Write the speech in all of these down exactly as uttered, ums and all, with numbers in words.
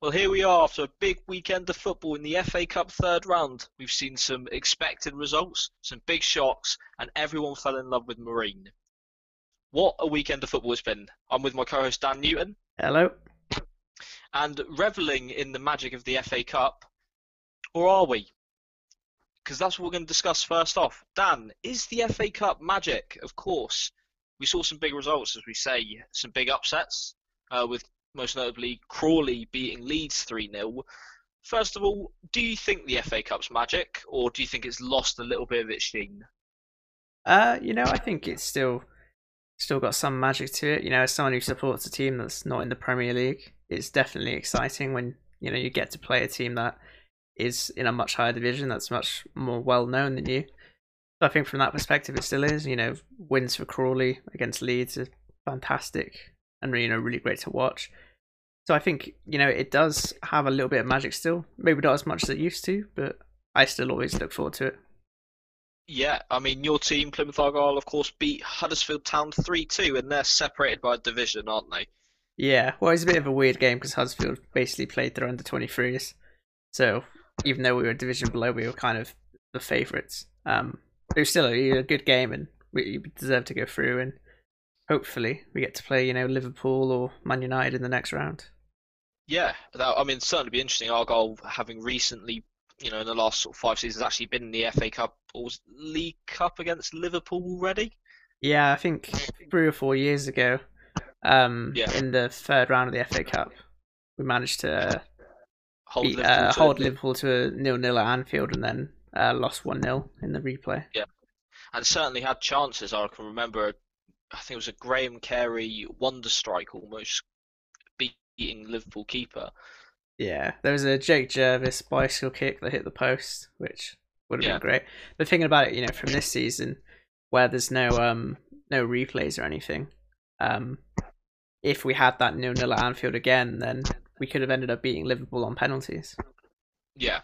Well, here we are after a big weekend of football in the F A Cup third round. We've seen some expected results, some big shocks, and everyone fell in love with Marine. What a weekend of football it's been. I'm with my co-host Dan Newton. Hello. And revelling in the magic of the F A Cup, or are we? Because that's what we're going to discuss first off. Dan, is the F A Cup magic? Of course. We saw some big results, as we say, some big upsets, uh, with most notably Crawley beating Leeds three nil. First of all, do you think the F A Cup's magic, or do you think it's lost a little bit of its sheen? Uh, you know, I think it's still still got some magic to it. You know, as someone who supports a team that's not in the Premier League, it's definitely exciting when, you know, you get to play a team that is in a much higher division, that's much more well-known than you. So I think from that perspective, it still is. You know, wins for Crawley against Leeds are fantastic and, you know, really great to watch. So I think, you know, it does have a little bit of magic still. Maybe not as much as it used to, but I still always look forward to it. Yeah, I mean, your team, Plymouth Argyle, of course, beat Huddersfield Town three two, and they're separated by a division, aren't they? Yeah, well, it's a bit of a weird game because Huddersfield basically played their under twenty-threes. So even though we were a division below, we were kind of the favourites. Um, it was still a, a good game, and we deserve to go through, and hopefully we get to play, you know, Liverpool or Man United in the next round. Yeah, that, I mean, certainly be interesting. Argyle, having recently, you know, in the last sort of five seasons, actually been in the F A Cup or League Cup against Liverpool already. Yeah, I think three or four years ago, um, yeah. in the third round of the F A Cup, we managed to uh, hold, beat, Liverpool, uh, to hold Liverpool to a nil nil at Anfield, and then uh, lost one nil in the replay. Yeah, and certainly had chances. I can remember, I think it was a Graham Carey wonder strike almost beating Liverpool keeper. Yeah, there was a Jake Jervis bicycle kick that hit the post, which would have yeah. been great. But thinking about it, you know, from this season where there's no um no replays or anything, um, if we had that nil nil at Anfield again, then we could have ended up beating Liverpool on penalties. Yeah.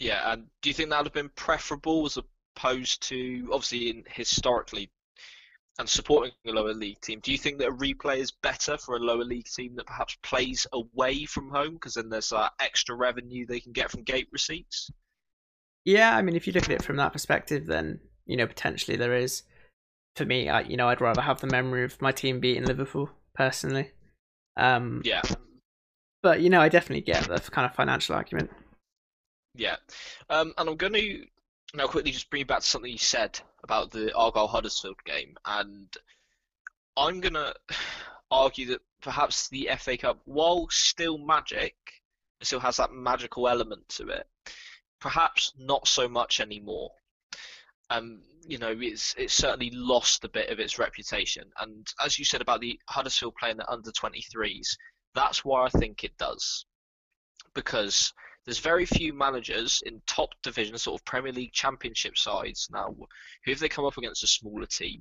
Yeah, and do you think that would have been preferable as opposed to, obviously, in, historically, and supporting a lower league team? Do you think that a replay is better for a lower league team that perhaps plays away from home, because then there's that extra revenue they can get from gate receipts? Yeah, I mean, if you look at it from that perspective, then, you know, potentially there is. For me, I, you know, I'd rather have the memory of my team beating Liverpool, personally. Um, yeah. But, you know, I definitely get the kind of financial argument. Yeah. Um, and I'm going to now quickly just bring you back to something you said about the Argyle-Huddersfield game, and I'm going to argue that perhaps the F A Cup, while still magic, it still has that magical element to it, perhaps not so much anymore. Um, you know, it's it's certainly lost a bit of its reputation, and as you said about the Huddersfield playing the under twenty-threes, that's why I think it does, because there's very few managers in top division, sort of Premier League Championship sides now, who if they come up against a smaller team,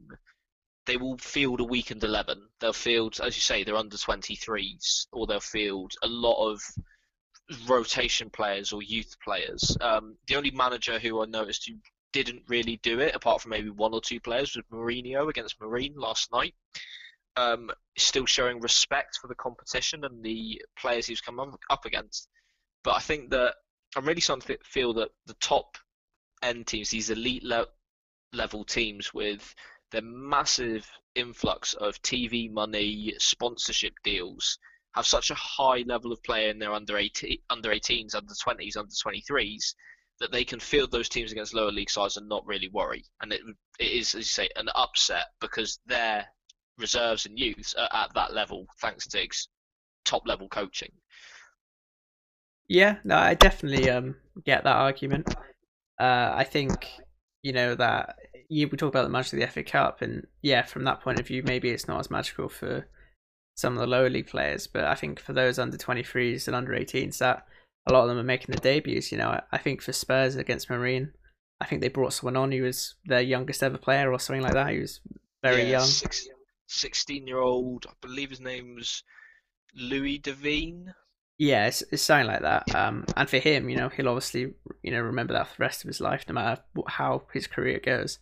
they will field a weakened eleven. They'll field, as you say, their under twenty-threes, or they'll field a lot of rotation players or youth players. Um, the only manager who I noticed who didn't really do it, apart from maybe one or two players, was Mourinho against Marine last night. Um, still showing respect for the competition and the players he's come up against. But I think that I'm really starting to feel that the top end teams, these elite le- level teams with their massive influx of T V money, sponsorship deals, have such a high level of play in their under eighteen, under eighteens, under twenties, under twenty-threes, that they can field those teams against lower league sides and not really worry. And it, it is, as you say, an upset because their reserves and youths are at that level thanks to top level coaching. Yeah, no, I definitely um get that argument. Uh, I think, you know, that you, we talk about the magic of the F A Cup, and yeah, from that point of view, maybe it's not as magical for some of the lower league players, but I think for those under twenty-threes and under eighteens, that a lot of them are making their debuts. You know, I, I think for Spurs against Marine, I think they brought someone on who was their youngest ever player or something like that. He was very yeah, young. sixteen-year-old, I believe his name was Louis Devine. Yeah, it's, it's something like that. Um, and for him, you know, he'll obviously, you know, remember that for the rest of his life, no matter how his career goes.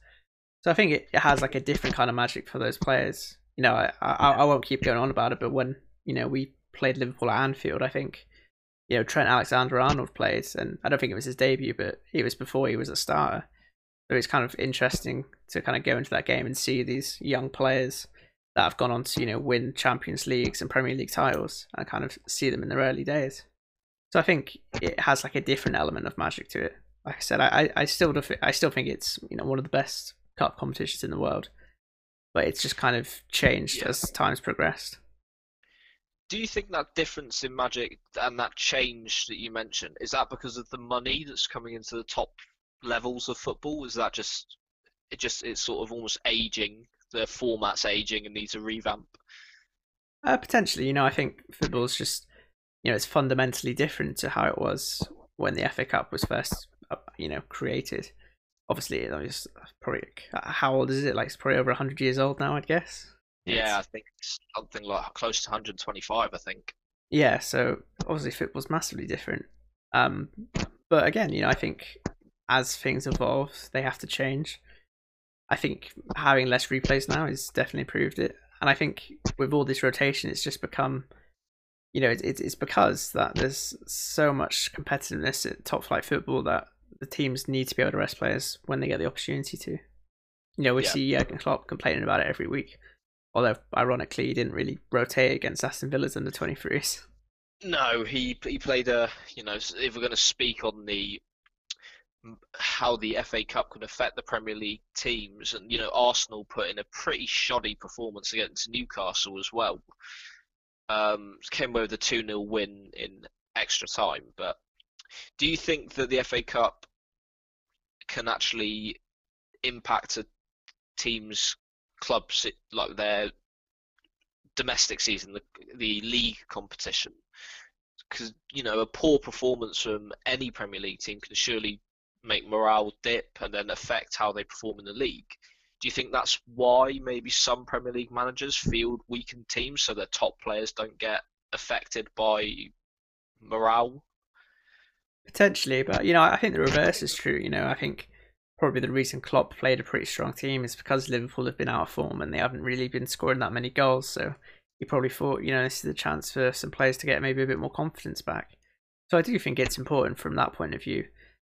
So I think it, it has like a different kind of magic for those players. You know, I, I I won't keep going on about it, but when, you know, we played Liverpool at Anfield, I think. You know, Trent Alexander-Arnold played, and I don't think it was his debut, but it was before he was a starter. So it's kind of interesting to kind of go into that game and see these young players that have gone on to, you know, win Champions Leagues and Premier League titles, and kind of see them in their early days. So I think it has like a different element of magic to it. Like I said, I, I still def- I still think it's, you know, one of the best cup competitions in the world, but it's just kind of changed yeah. as time's progressed. Do you think that difference in magic and that change that you mentioned, is that because of the money that's coming into the top levels of football? Is that just it just it's sort of almost aging, the format's aging and needs a revamp? Uh, potentially, you know, I think football's just, you know, it's fundamentally different to how it was when the F A Cup was first, you know, created. Obviously, it was probably, how old is it? Like, it's probably over one hundred years old now, I'd guess. Yeah, I think it's something like close to one hundred twenty-five, I think. Yeah, so obviously football's massively different. Um, but again, you know, I think as things evolve, they have to change. I think having less replays now has definitely improved it. And I think with all this rotation, it's just become, you know, it, it, it's because that there's so much competitiveness at top flight football that the teams need to be able to rest players when they get the opportunity to. You know, we yeah. see Jurgen Klopp complaining about it every week. Although, ironically, he didn't really rotate against Aston Villa's under twenty-threes. No, he he played a, you know, if we're going to speak on the how the F A Cup can affect the Premier League teams, and, you know, Arsenal put in a pretty shoddy performance against Newcastle as well. Um, came with a two nil win in extra time. But do you think that the F A Cup can actually impact a team's clubs, like their domestic season, the, the league competition? Because, you know, a poor performance from any Premier League team can surely make morale dip and then affect how they perform in the league. Do you think that's why maybe some Premier League managers field weakened teams so their top players don't get affected by morale? Potentially, but, you know, I think the reverse is true. You know, I think probably the reason Klopp played a pretty strong team is because Liverpool have been out of form and they haven't really been scoring that many goals. So he probably thought, you know, this is a chance for some players to get maybe a bit more confidence back. So I do think it's important from that point of view.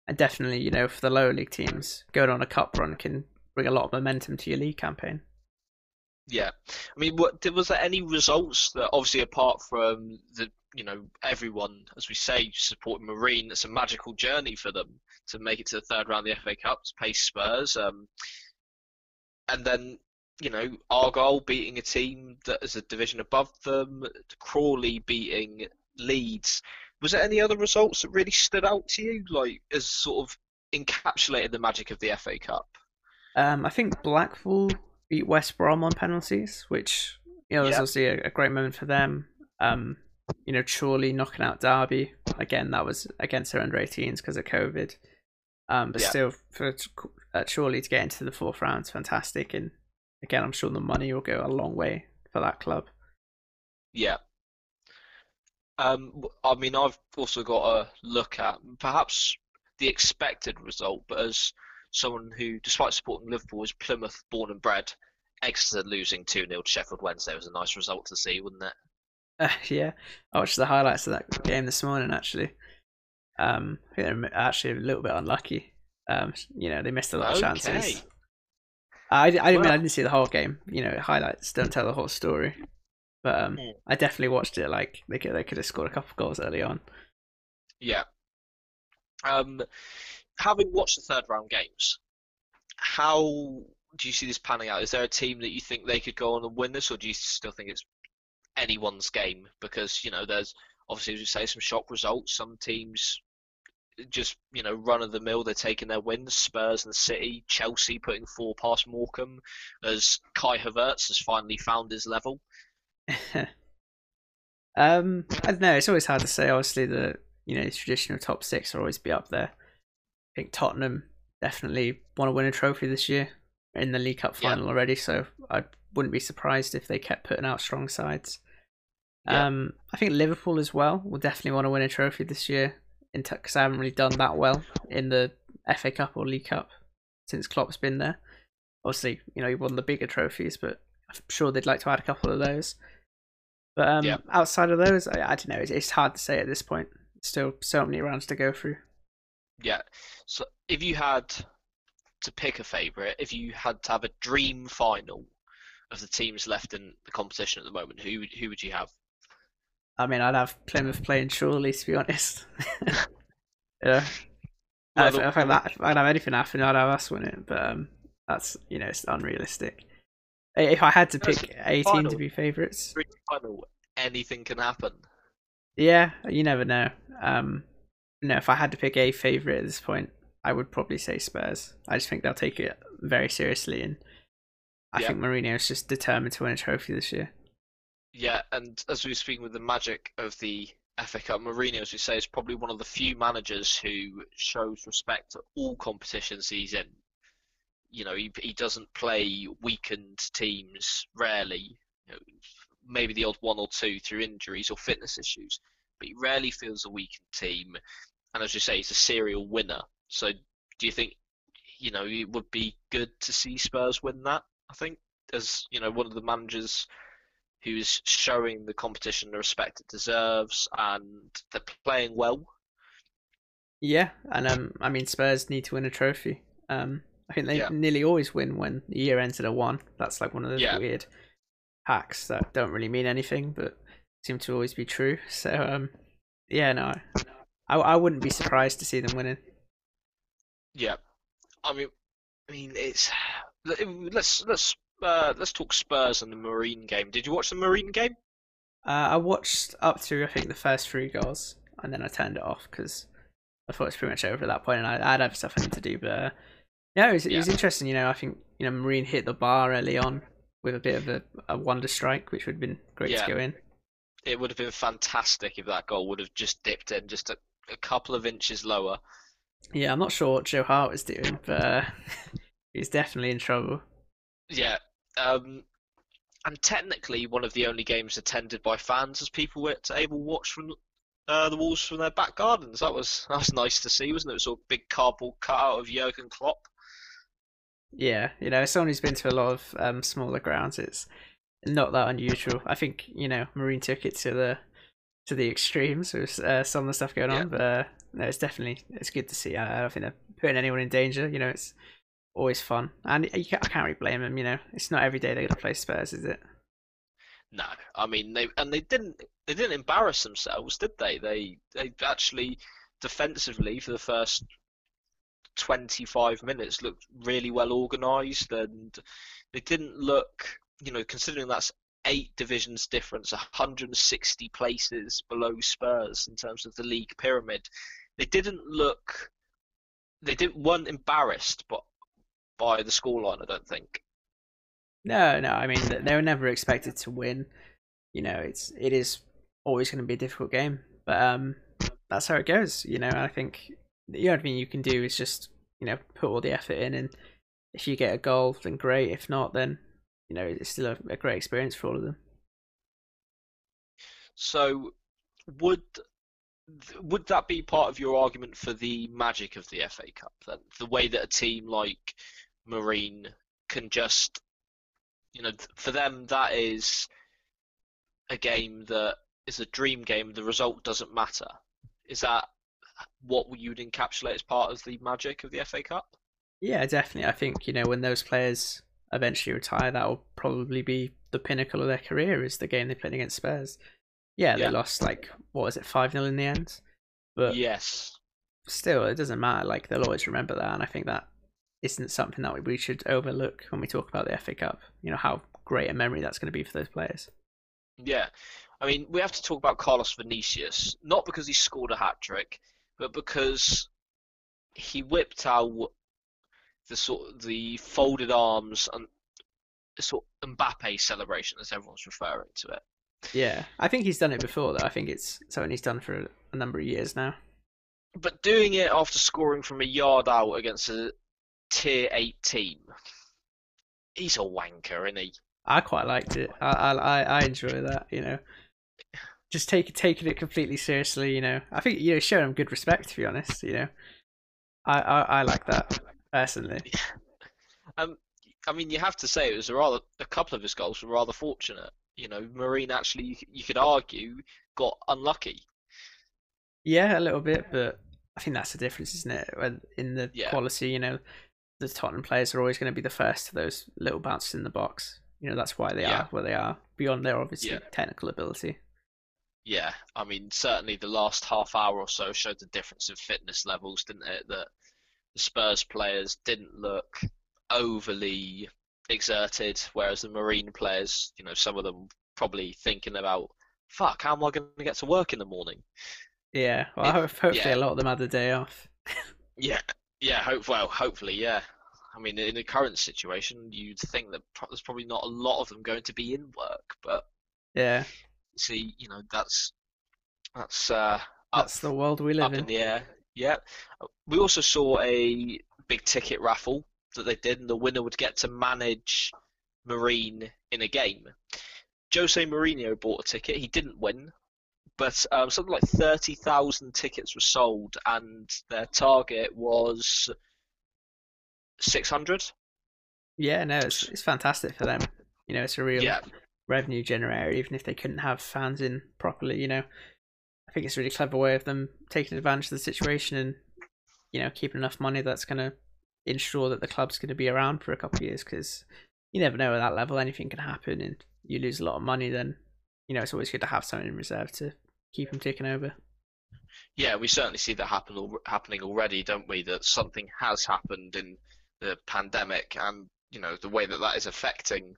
And definitely, you know, for the lower league teams, going on a cup run can bring a lot of momentum to your league campaign. Yeah. I mean, what, was there any results that, obviously, apart from the, you know, everyone, as we say, supporting Marine, it's a magical journey for them to make it to the third round of the F A Cup, to play Spurs. Um, and then, you know, Argyle beating a team that is a division above them, Crawley beating Leeds. Was there any other results that really stood out to you, like, as sort of encapsulated the magic of the F A Cup? Um, I think Blackpool beat West Brom on penalties, which, you know, was yeah. obviously a, a great moment for them. Um, you know, Chorley knocking out Derby. Again, that was against their under eighteens because of COVID. Um, but yeah. still, for uh, Chorley to get into the fourth round is fantastic. And again, I'm sure the money will go a long way for that club. Yeah. Um, I mean, I've also got a look at perhaps the expected result, but as someone who, despite supporting Liverpool, is Plymouth born and bred, Exeter losing two nil to Sheffield Wednesday was a nice result to see, wasn't it? Uh, yeah, I watched the highlights of that game this morning, actually. Um, I think they're actually a little bit unlucky. Um, you know, they missed a lot okay. of chances. I, I, didn't, well, I didn't see the whole game. You know, highlights don't tell the whole story. But um, I definitely watched it. Like, they could, they could have scored a couple of goals early on. Yeah. Um, having watched the third round games, how do you see this panning out? Is there a team that you think they could go on and win this, or do you still think it's anyone's game? Because, you know, there's obviously, as you say, some shock results. Some teams just, you know, run of the mill. They're taking their wins. Spurs and City, Chelsea putting four past Morecambe as Kai Havertz has finally found his level. um, I don't know. It's always hard to say. Obviously, the you know the traditional top six will always be up there. I think Tottenham definitely want to win a trophy this year. They're in the League Cup final yeah. already, so I wouldn't be surprised if they kept putting out strong sides. Yeah. Um, I think Liverpool as well will definitely want to win a trophy this year, because I haven't really done that well in the F A Cup or League Cup since Klopp's been there. Obviously, you know he won the bigger trophies, but I'm sure they'd like to add a couple of those. But um, yeah. outside of those, I, I don't know. It's, it's hard to say at this point. Still so many rounds to go through. Yeah. So if you had to pick a favourite, if you had to have a dream final of the teams left in the competition at the moment, who who would you have? I mean, I'd have Plymouth playing Chorley, to be honest. yeah. Well, if, if, I'd, if I'd have anything happen, I'd have us win it. But um, that's, you know, it's unrealistic. If I had to pick a team to be favourites. Final, anything can happen. Yeah, you never know. Um, no, if I had to pick a favourite at this point, I would probably say Spurs. I just think they'll take it very seriously, and I yeah. think Mourinho's just determined to win a trophy this year. Yeah, and as we were speaking with the magic of the F A Cup, Mourinho, as we say, is probably one of the few managers who shows respect to all competitions he's in. You know, he he doesn't play weakened teams, rarely. You know, maybe the odd one or two through injuries or fitness issues, but he rarely feels a weakened team. And as you say, he's a serial winner. So do you think, you know, it would be good to see Spurs win that? I think, as, you know, one of the managers who is showing the competition the respect it deserves, and they're playing well. Yeah, and um, I mean, Spurs need to win a trophy. Um. I think they yeah. nearly always win when the year ends in a one. That's like one of those yeah. weird hacks that don't really mean anything, but seem to always be true. So, um, yeah, no, I, I wouldn't be surprised to see them winning. Yeah, I mean, I mean, it's let's let's uh, let's talk Spurs and the Marine game. Did you watch the Marine game? Uh, I watched up to I think the first three goals, and then I turned it off because I thought it was pretty much over at that point, and I, I'd have stuff I need to do, but. Uh, No, it was, yeah, it was interesting. You know, I think you know Marine hit the bar early on with a bit of a, a wonder strike, which would have been great yeah. to go in. It would have been fantastic if that goal would have just dipped in just a, a couple of inches lower. Yeah, I'm not sure what Joe Hart was doing, but uh, he's definitely in trouble. Yeah, um, and technically one of the only games attended by fans as people were able to watch from Uh, the walls from their back gardens. That was that was nice to see, wasn't it? It was a big cardboard cutout of Jurgen Klopp. Yeah, you know, as someone who's been to a lot of um, smaller grounds, it's not that unusual. I think you know, Marine took it to the to the extremes with uh, some of the stuff going yeah. on, but uh, no, it's definitely it's good to see. I, I don't think they're putting anyone in danger. You know, it's always fun, and you can't, I can't really blame them. You know, it's not every day they're gonna play Spurs, is it? No, I mean they and they didn't they didn't embarrass themselves, did they? They they actually defensively for the first twenty-five minutes looked really well organised, and they didn't look, you know, considering that's eight divisions difference, one hundred sixty places below Spurs in terms of the league pyramid. They didn't look they didn't weren't embarrassed, but by the scoreline, I don't think. No, no. I mean, they were never expected to win. You know, it's it is always going to be a difficult game, but um, that's how it goes. You know, and I think the only thing you can do is just you know put all the effort in, and if you get a goal, then great. If not, then you know it's still a, a great experience for all of them. So, would would that be part of your argument for the magic of the F A Cup? Then the way that a team like Marine can just You know, for them, that is a game that is a dream game. The result doesn't matter. Is that what you'd encapsulate as part of the magic of the F A Cup? Yeah, definitely. I think, you know, when those players eventually retire, that will probably be the pinnacle of their career, is the game they played against Spurs. Yeah, they yeah. lost, like, what was it, five nil in the end? But yes. Still, it doesn't matter. Like, they'll always remember that, and I think that isn't something that we should overlook when we talk about the F A Cup. You know, how great a memory that's going to be for those players. Yeah. I mean, we have to talk about Carlos Vinicius, not because he scored a hat-trick, but because he whipped out the sort of the folded arms and the sort of Mbappe celebration, as everyone's referring to it. Yeah. I think he's done it before, though. I think it's something he's done for a number of years now. But doing it after scoring from a yard out against a Tier eight team. He's a wanker, isn't he? I quite liked it. I I I enjoy that. You know, just take taking it completely seriously. You know, I think you know showing him good respect. To be honest, you know, I I, I like that personally. Yeah. Um, I mean, you have to say it was a rather a couple of his goals were rather fortunate. you know, Marine actually, you could argue, got unlucky. Yeah, a little bit, but I think that's the difference, isn't it? In the yeah. quality, you know, the Tottenham players are always going to be the first to those little bounces in the box. You know, that's why they yeah. are where they are, beyond their, obviously, yeah. technical ability. Yeah, I mean, certainly the last half hour or so showed the difference in fitness levels, didn't it? That the Spurs players didn't look overly exerted, whereas the Marine players, you know, some of them probably thinking about, fuck, how am I going to get to work in the morning? Yeah, well, it, hopefully yeah. a lot of them had the day off. yeah, yeah, hope, well, hopefully, yeah. I mean, in the current situation, you'd think that there's probably not a lot of them going to be in work, but yeah, see, you know, that's that's uh, that's up, the world we live up in. in the air. Yeah, we also saw a big ticket raffle that they did, and the winner would get to manage Marine in a game. Jose Mourinho bought a ticket; he didn't win, but um, something like thirty thousand tickets were sold, and their target was six hundred. Yeah, no, it's it's fantastic for them. You know, it's a real yeah. revenue generator, even if they couldn't have fans in properly. You know, I think it's a really clever way of them taking advantage of the situation and, you know, keeping enough money that's going to ensure that the club's going to be around for a couple of years, because you never know at that level, anything can happen, and you lose a lot of money, then, you know, it's always good to have something in reserve to keep them ticking over. Yeah, we certainly see that happen happening already, don't we? That something has happened in the pandemic, and you know the way that that is affecting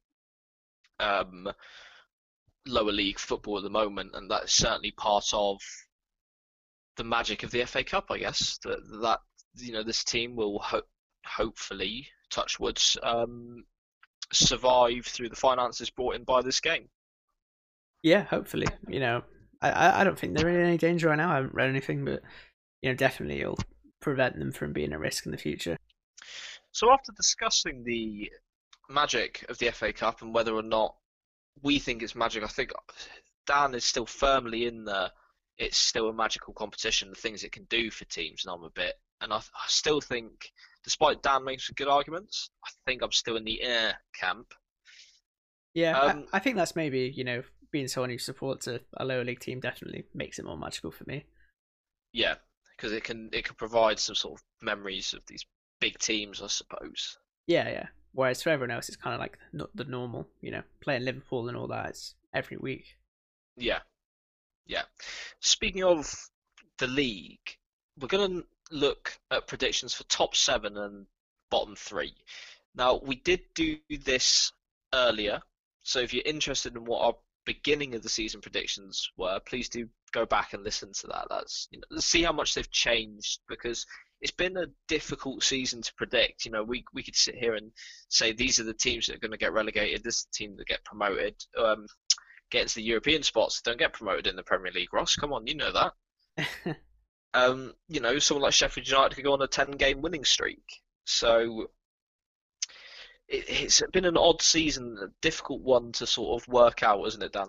um, lower league football at the moment, and that is certainly part of the magic of the F A Cup, I guess. That that you know this team will ho- hopefully, touch wood, um, survive through the finances brought in by this game. Yeah, hopefully. You know, I I don't think they're in any danger right now. I haven't read anything, but you know, definitely it'll prevent them from being a risk in the future. So after discussing the magic of the F A Cup and whether or not we think it's magic, I think Dan is still firmly in the it's still a magical competition, the things it can do for teams, and I'm a bit, and I, I still think, despite Dan making some good arguments, I think I'm still in the air camp. Yeah, um, I, I think that's maybe, you know, being someone who supports a, a lower league team definitely makes it more magical for me. Yeah, because it can, it can provide some sort of memories of these big teams, I suppose. Yeah, yeah. Whereas for everyone else, it's kind of like not the normal, you know, playing Liverpool and all that. It's every week. Yeah, yeah. Speaking of the league, we're going to look at predictions for top seven and bottom three. Now, we did do this earlier, so if you're interested in what our beginning of the season predictions were, please do go back and listen to that. That's, you know, let's see how much they've changed, because it's been a difficult season to predict. You know, we we could sit here and say these are the teams that are going to get relegated, this is the team that get promoted, um, get into the European spots, don't get promoted in the Premier League, Ross. Come on, you know that. um, you know, someone like Sheffield United could go on a ten-game winning streak. So it, it's been an odd season, a difficult one to sort of work out, isn't it, Dan?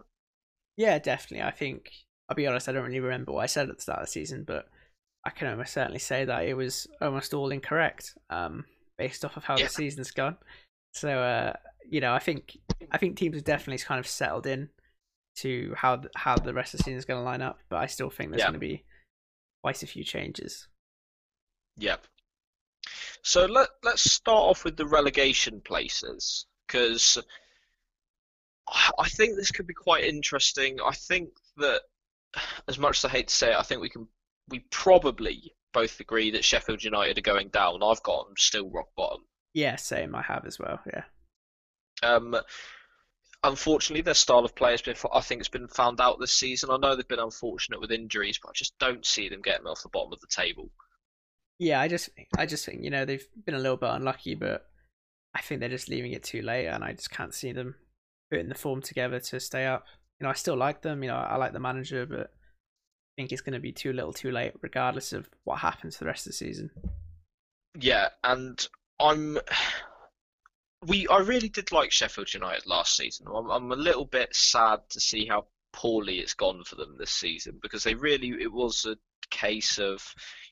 Yeah, definitely. I think, I'll be honest, I don't really remember what I said at the start of the season, but I can almost certainly say that it was almost all incorrect, um, based off of how yeah. the season's gone. So, uh, you know, I think I think teams have definitely kind of settled in to how th- how the rest of the season is going to line up, but I still think there's yeah. going to be quite a few changes. Yep. So let let's start off with the relegation places, because I think this could be quite interesting. I think that, as much as I hate to say it, I think we can. We probably both agree that Sheffield United are going down. I've got them still rock bottom. Yeah, same. I have as well, yeah. Um, unfortunately, their style of play has been, I think it's been found out this season. I know they've been unfortunate with injuries, but I just don't see them getting off the bottom of the table. Yeah, I just, I just think, you know, they've been a little bit unlucky, but I think they're just leaving it too late, and I just can't see them putting the form together to stay up. You know, I still like them. You know, I like the manager, but I think it's going to be too little too late regardless of what happens the rest of the season. Yeah, and I'm we I really did like Sheffield United last season. I'm, I'm a little bit sad to see how poorly it's gone for them this season, because they really it was a case of,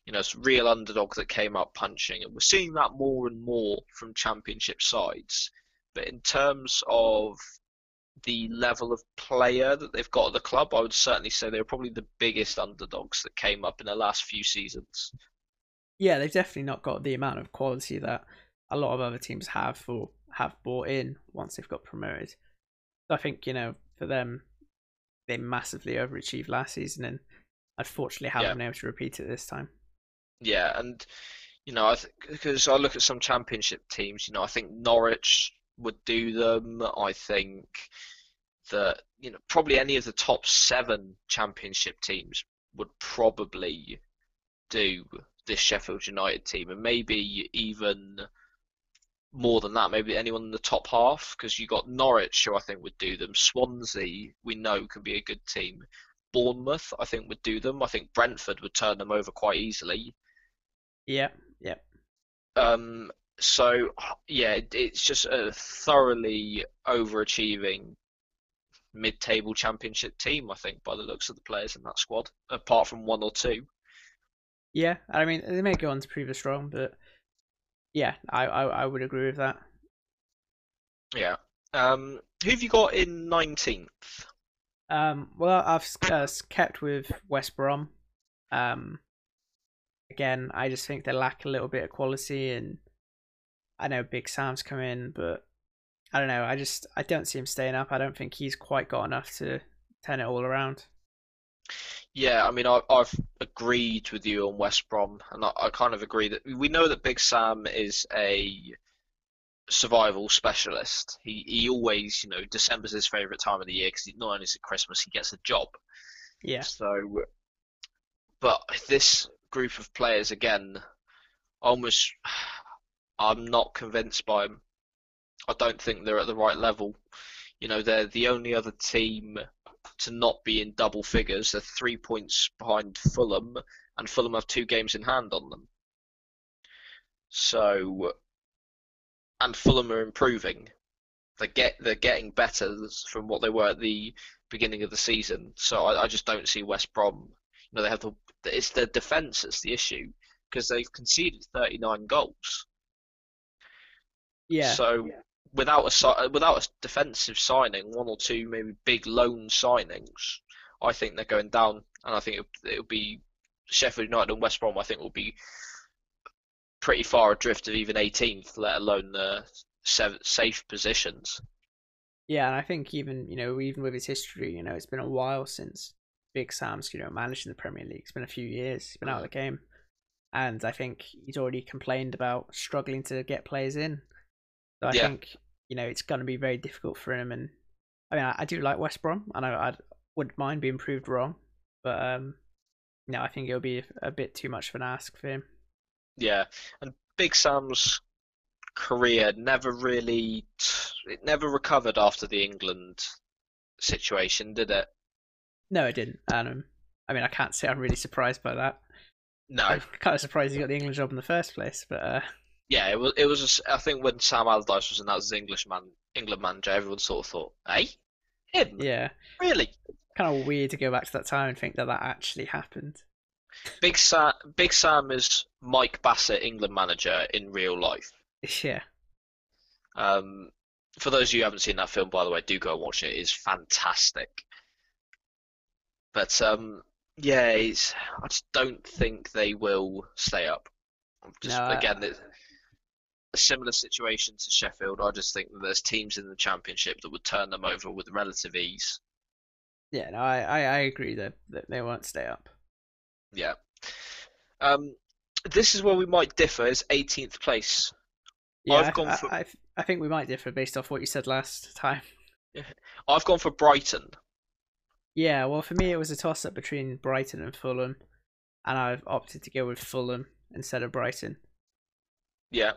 you know, it's real underdogs that came out punching, and we're seeing that more and more from championship sides. But in terms of the level of player that they've got at the club, I would certainly say they're probably the biggest underdogs that came up in the last few seasons. Yeah, they've definitely not got the amount of quality that a lot of other teams have or have bought in once they've got promoted. So I think, you know, for them, they massively overachieved last season and unfortunately haven't yeah. been able to repeat it this time. Yeah, and, you know, I th- because I look at some championship teams, you know, I think Norwich would do them. I think that, you know, probably any of the top seven championship teams would probably do this Sheffield United team, and maybe even more than that, maybe anyone in the top half, because you got Norwich, who I think would do them. Swansea, we know, can be a good team. Bournemouth, I think, would do them. I think Brentford would turn them over quite easily. Yeah, yeah. Um. So, yeah, it's just a thoroughly overachieving mid-table championship team, I think, by the looks of the players in that squad, apart from one or two. Yeah, I mean, they may go on to prove us wrong, but yeah, I, I, I would agree with that. Yeah. Um, who have you got in nineteenth? Um, well, I've uh, kept with West Brom. Um, again, I just think they lack a little bit of quality, and I know Big Sam's come in, but I don't know. I just I don't see him staying up. I don't think he's quite got enough to turn it all around. Yeah, I mean, I, I've agreed with you on West Brom, and I, I kind of agree that we know that Big Sam is a survival specialist. He he always, you know, December's his favourite time of the year because not only is it Christmas, he gets a job. Yeah. So, but this group of players again, almost. I'm not convinced by them. I don't think they're at the right level. You know, they're the only other team to not be in double figures. They're three points behind Fulham, and Fulham have two games in hand on them. So, and Fulham are improving. They get they're getting better from what they were at the beginning of the season. So I, I just don't see West Brom. You know, they have the it's their defence that's the issue, because they've conceded thirty-nine goals. Yeah. So yeah. without a without a defensive signing, one or two maybe big loan signings, I think they're going down, and I think it'll, it'll be Sheffield United and West Brom. I think will be pretty far adrift of even eighteenth, let alone the safe positions. Yeah, and I think even you know even with his history, you know, it's been a while since Big Sam's you know managing the Premier League. It's been a few years. He's been out of the game, and I think he's already complained about struggling to get players in. So I yeah. think, you know, it's going to be very difficult for him. And I mean, I, I do like West Brom. I know I wouldn't mind being proved wrong. But, um, no, I think it'll be a bit too much of an ask for him. Yeah. And Big Sam's career never really, it never recovered after the England situation, did it? No, it didn't. Um, I mean, I can't say I'm really surprised by that. No. I'm kind of surprised he got the England job in the first place, but... Uh, Yeah, it was. It was. A, I think when Sam Allardyce was announced as English man, England manager, everyone sort of thought, "Hey, him? Yeah, really." Kind of weird to go back to that time and think that that actually happened. Big Sam, Big Sam is Mike Bassett, England manager in real life. Yeah. Um, for those of you who haven't seen that film, by the way, do go and watch it. It is fantastic. But um, yeah, it's, I just don't think they will stay up. Just no, again. It, A similar situation to Sheffield. I just think that there's teams in the Championship that would turn them over with relative ease. Yeah, no, I, I, I agree that, that they won't stay up. Yeah. Um, this is where we might differ, is eighteenth place. Yeah, I've gone I, for... I, I think we might differ based off what you said last time. I've gone for Brighton. Yeah, well, for me it was a toss-up between Brighton and Fulham, and I've opted to go with Fulham instead of Brighton. Yeah.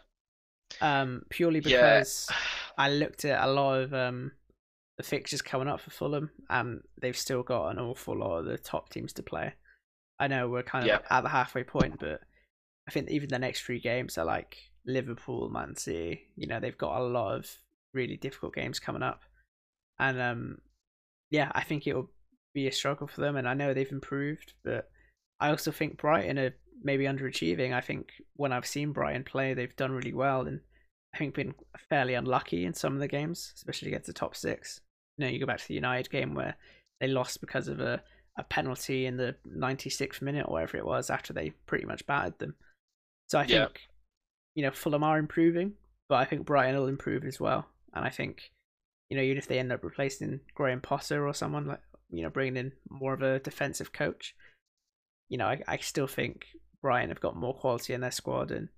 Um, purely because yeah. I looked at a lot of um, the fixtures coming up for Fulham, and they've still got an awful lot of the top teams to play. I know we're kind of yeah. at the halfway point, but I think even the next three games are like Liverpool, Man City. You know, they've got a lot of really difficult games coming up, and um, yeah, I think it'll be a struggle for them. And I know they've improved, but I also think Brighton are maybe underachieving. I think when I've seen Brighton play, they've done really well, and I think been fairly unlucky in some of the games, especially against the top six. you know, you go back to the United game where they lost because of a, a penalty in the ninety-sixth minute or whatever it was after they pretty much battered them. So I yeah. think, you know, Fulham are improving, but I think Brighton will improve as well. And I think, you know, even if they end up replacing Graham Potter or someone like, you know, bringing in more of a defensive coach, you know, I, I still think Brighton have got more quality in their squad, and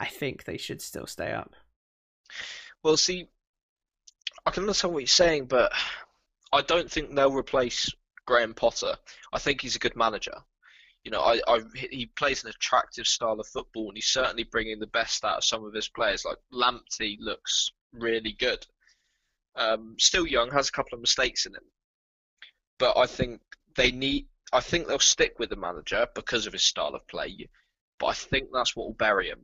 I think they should still stay up. Well, see, I can understand what you're saying, but I don't think they'll replace Graham Potter. I think he's a good manager. You know, I, I he plays an attractive style of football, and he's certainly bringing the best out of some of his players. Like Lamptey looks really good. Um, still young, has a couple of mistakes in him, but I think they need. I think they'll stick with the manager because of his style of play, but I think that's what will bury him.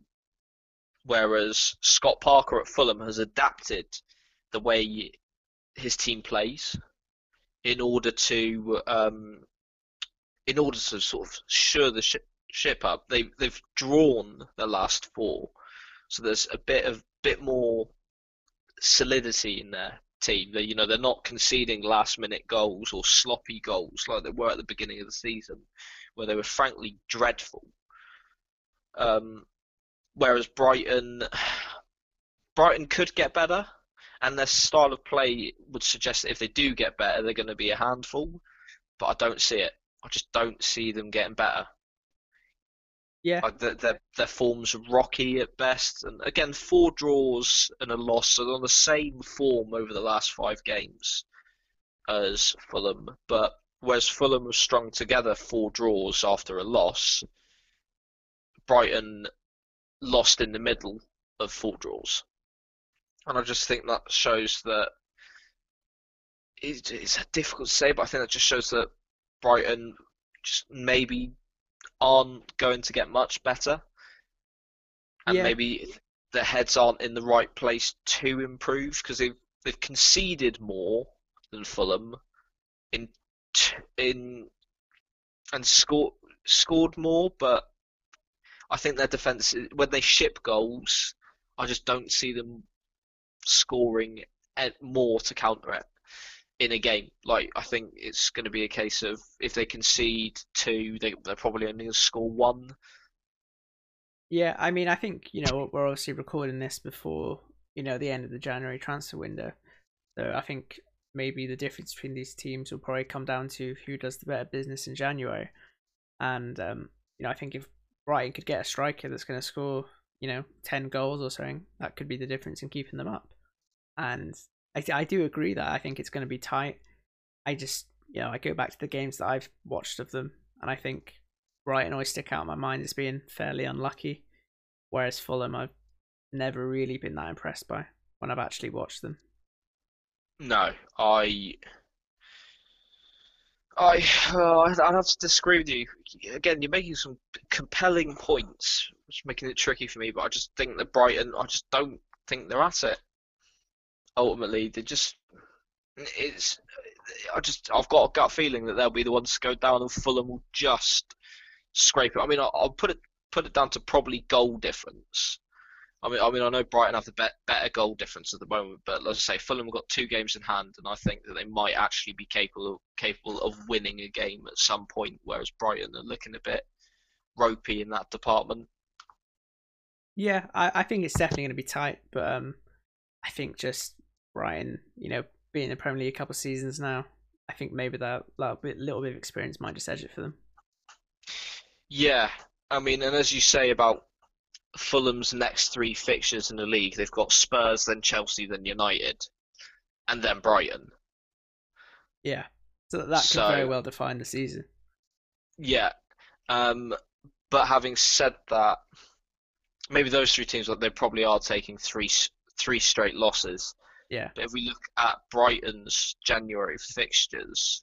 Whereas Scott Parker at Fulham has adapted the way his team plays in order to um, in order to sort of shore the ship, ship up. They've they've drawn the last four, so there's a bit of bit more solidity in their team. They, you know, they're not conceding last-minute goals or sloppy goals like they were at the beginning of the season, where they were frankly dreadful. Um, whereas Brighton, Brighton could get better, and their style of play would suggest that if they do get better, they're going to be a handful. But I don't see it. I just don't see them getting better. Yeah, like their, their their form's rocky at best, and again, four draws and a loss, and on the same form over the last five games as Fulham. But whereas Fulham have strung together four draws after a loss, Brighton lost in the middle of four draws, and I just think that shows that it, it's difficult to say, but I think that just shows that Brighton just maybe aren't going to get much better, and yeah. maybe their heads aren't in the right place to improve, because they've they've conceded more than Fulham in in and scored scored more, but I think their defence, when they ship goals, I just don't see them scoring more to counter it in a game. Like, I think it's going to be a case of if they concede two, they, they're probably only going to score one. Yeah, I mean, I think, you know, we're obviously recording this before, you know, the end of the January transfer window. So I think maybe the difference between these teams will probably come down to who does the better business in January. And, um, you know, I think if Brighton could get a striker that's going to score, you know, ten goals or something, that could be the difference in keeping them up. And I, I do agree that I think it's going to be tight. I just, you know, I go back to the games that I've watched of them, and I think Brighton always stick out in my mind as being fairly unlucky, whereas Fulham I've never really been that impressed by when I've actually watched them. No, I... I, uh, I'd have to disagree with you. Again, you're making some compelling points, which is making it tricky for me, but I just think that Brighton, I just don't think they're at it. Ultimately, they just—it's. I just—I've got a gut feeling that they'll be the ones to go down, and Fulham will just scrape it. I mean, I'll, I'll put it put it down to probably goal difference. I mean, I mean, I know Brighton have the bet, better goal difference at the moment, but let's say Fulham have got two games in hand, and I think that they might actually be capable of, capable of winning a game at some point, whereas Brighton are looking a bit ropey in that department. Yeah, I, I think it's definitely going to be tight, but um, I think just Brighton, you know, being in the Premier League a couple of seasons now, I think maybe that little bit, little bit of experience might just edge it for them. Yeah, I mean, and as you say about Fulham's next three fixtures in the league, they've got Spurs, then Chelsea, then United, and then Brighton. Yeah, so that, that so, could very well define the season. Yeah, um, but having said that, maybe those three teams, like, they probably are taking three three straight losses. Yeah. But if we look at Brighton's January fixtures,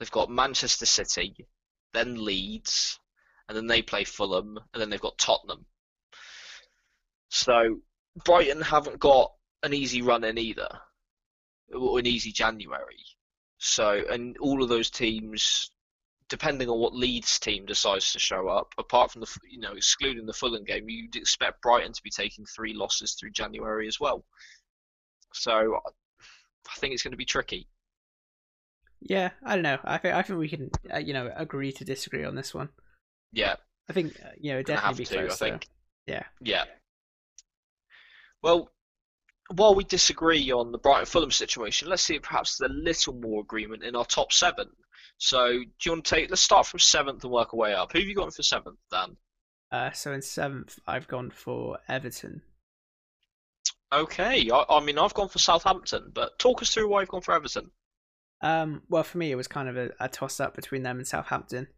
they've got Manchester City, then Leeds, and then they play Fulham, and then they've got Tottenham. So Brighton haven't got an easy run in either, or an easy January. So, and all of those teams, depending on what Leeds team decides to show up, apart from the, you know, excluding the Fulham game, you'd expect Brighton to be taking three losses through January as well. So I think it's going to be tricky. Yeah, I don't know. I think I think we can, uh, you know, agree to disagree on this one. Yeah, I think uh, you know it'd definitely be close. To, I think. So, yeah. Yeah. Well, while we disagree on the Brighton Fulham situation, let's see if perhaps there's a little more agreement in our top seven. So, do you want to take? Let's start from seventh and work our way up. Who have you gone for seventh, Dan? Uh, so in seventh, I've gone for Everton. Okay, I, I mean, I've gone for Southampton, but talk us through why you've gone for Everton. Um, well, for me, it was kind of a, a toss-up between them and Southampton.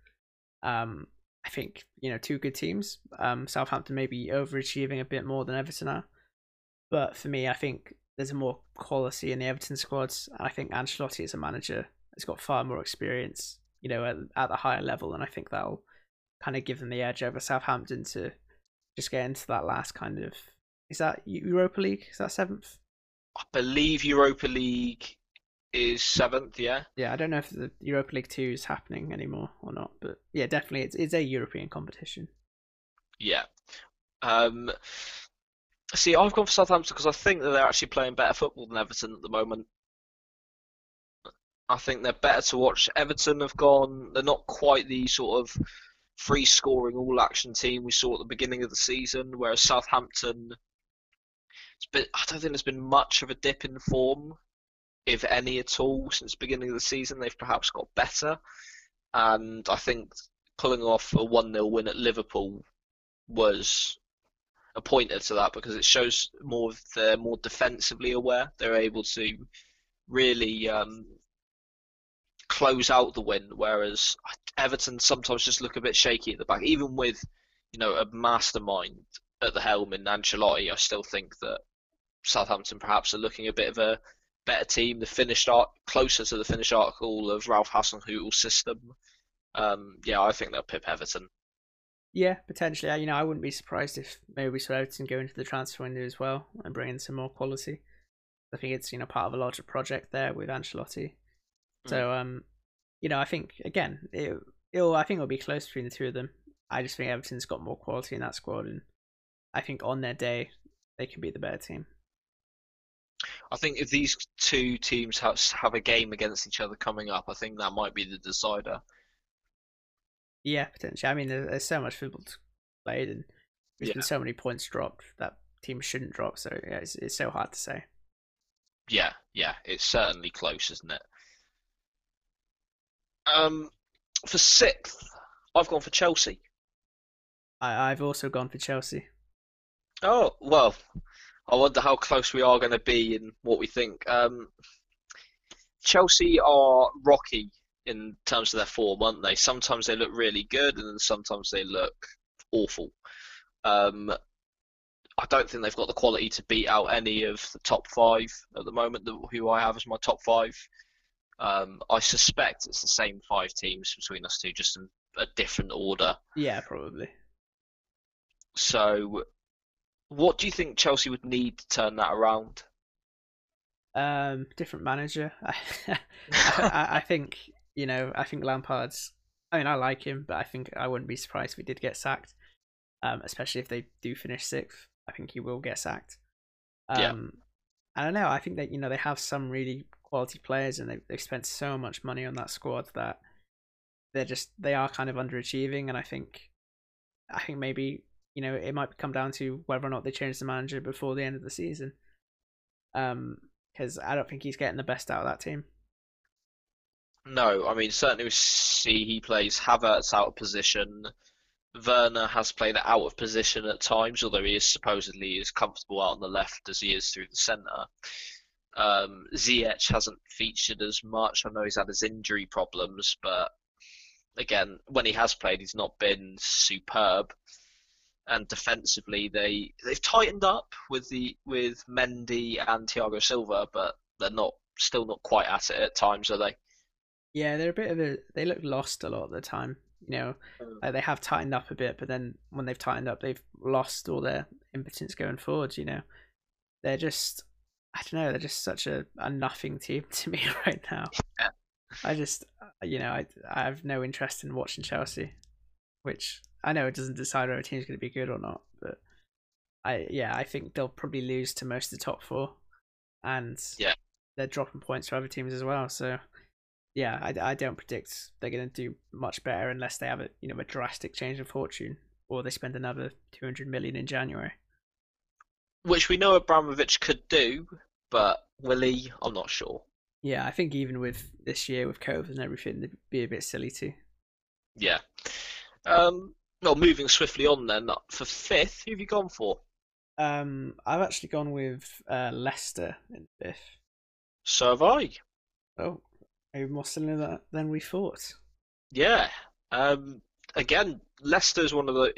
Um, I think, you know, two good teams. Um, Southampton may be overachieving a bit more than Everton are. But for me, I think there's a more quality in the Everton squads. I think Ancelotti as a manager has got far more experience, you know, at, at the higher level. And I think that'll kind of give them the edge over Southampton to just get into that last kind of... Is that Europa League? Is that seventh? I believe Europa League is seventh, yeah. Yeah, I don't know if the Europa League two is happening anymore or not. But yeah, definitely it's, it's a European competition. Yeah. Um... See, I've gone for Southampton because I think that they're actually playing better football than Everton at the moment. I think they're better to watch. Everton have gone... They're not quite the sort of free-scoring, all-action team we saw at the beginning of the season, whereas Southampton... It's been, I don't think there's been much of a dip in form, if any at all, since the beginning of the season. They've perhaps got better. And I think pulling off a one nil win at Liverpool was... a pointer to that, because it shows more of they're more defensively aware. They're able to really um, close out the win, whereas Everton sometimes just look a bit shaky at the back. Even with, you know, a mastermind at the helm in Ancelotti, I still think that Southampton perhaps are looking a bit of a better team. The finished art closer to the finished article of Ralph Hasenhutl's system. Um, yeah, I think they'll pip Everton. Yeah, potentially. You know, I wouldn't be surprised if maybe we saw Everton go into the transfer window as well and bring in some more quality. I think it's, you know, part of a larger project there with Ancelotti. Mm. So, um, you know, I think again, it, it'll I think it'll be close between the two of them. I just think Everton's got more quality in that squad, and I think on their day they can be the better team. I think if these two teams have have a game against each other coming up, I think that might be the decider. Yeah, potentially. I mean, there's so much football played, and there's yeah. been so many points dropped that teams shouldn't drop. So yeah, it's it's so hard to say. Yeah, yeah, it's certainly close, isn't it? Um, for sixth, I've gone for Chelsea. I I've also gone for Chelsea. Oh well, I wonder how close we are going to be in what we think. Um, Chelsea are rocky in terms of their form, aren't they? Sometimes they look really good, and then sometimes they look awful. Um, I don't think they've got the quality to beat out any of the top five at the moment, who I have as my top five. Um, I suspect it's the same five teams between us two, just in a different order. Yeah, probably. So, what do you think Chelsea would need to turn that around? Um, different manager. I, I, I think... You know, I think Lampard's... I mean, I like him, but I think I wouldn't be surprised if he did get sacked, um, especially if they do finish sixth. I think he will get sacked. Um, yeah. I don't know. I think that, you know, they have some really quality players, and they've, they've spent so much money on that squad that they're just... They are kind of underachieving, and I think... I think maybe, you know, it might come down to whether or not they change the manager before the end of the season. Um, because I don't think he's getting the best out of that team. No, I mean, certainly we see he plays Havertz out of position. Werner has played out of position at times, although he is supposedly as comfortable out on the left as he is through the centre. Um, Ziyech hasn't featured as much. I know he's had his injury problems, but again, when he has played, he's not been superb. And defensively, they they've tightened up with the with Mendy and Thiago Silva, but they're not still not quite at it at times, are they? Yeah, they're a bit of a. They look lost a lot of the time. You know, like they have tightened up a bit, but then when they've tightened up, they've lost all their impotence going forward. You know, they're just. I don't know. They're just such a, a nothing team to me right now. Yeah. I just, you know, I I have no interest in watching Chelsea, which I know it doesn't decide whether a team's going to be good or not. But I yeah, I think they'll probably lose to most of the top four, and yeah. they're dropping points for other teams as well. So yeah, I, I don't predict they're going to do much better unless they have a you know a drastic change of fortune, or they spend another two hundred million in January, which we know Abramovich could do, but will he? I'm not sure. Yeah, I think even with this year with COVID and everything, it'd be a bit silly too. Yeah. Um. Well, moving swiftly on then, for fifth, who have you gone for? Um, I've actually gone with uh, Leicester in fifth. So have I. Oh, maybe more similar than we thought. Yeah. Um. Again, Leicester is one of the.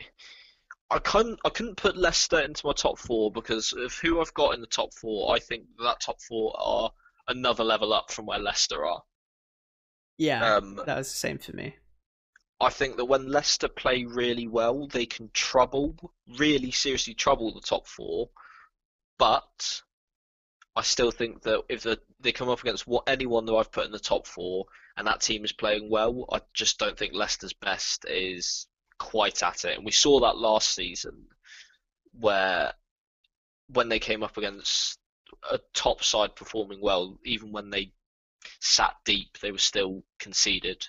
I couldn't. I couldn't put Leicester into my top four because of who I've got in the top four. I think that top four are another level up from where Leicester are. Yeah. Um, that was the same for me. I think that when Leicester play really well, they can trouble, really seriously trouble the top four. But I still think that if the, they come up against what anyone that I've put in the top four and that team is playing well, I just don't think Leicester's best is quite at it. And we saw that last season where when they came up against a top side performing well, even when they sat deep, they were still conceded.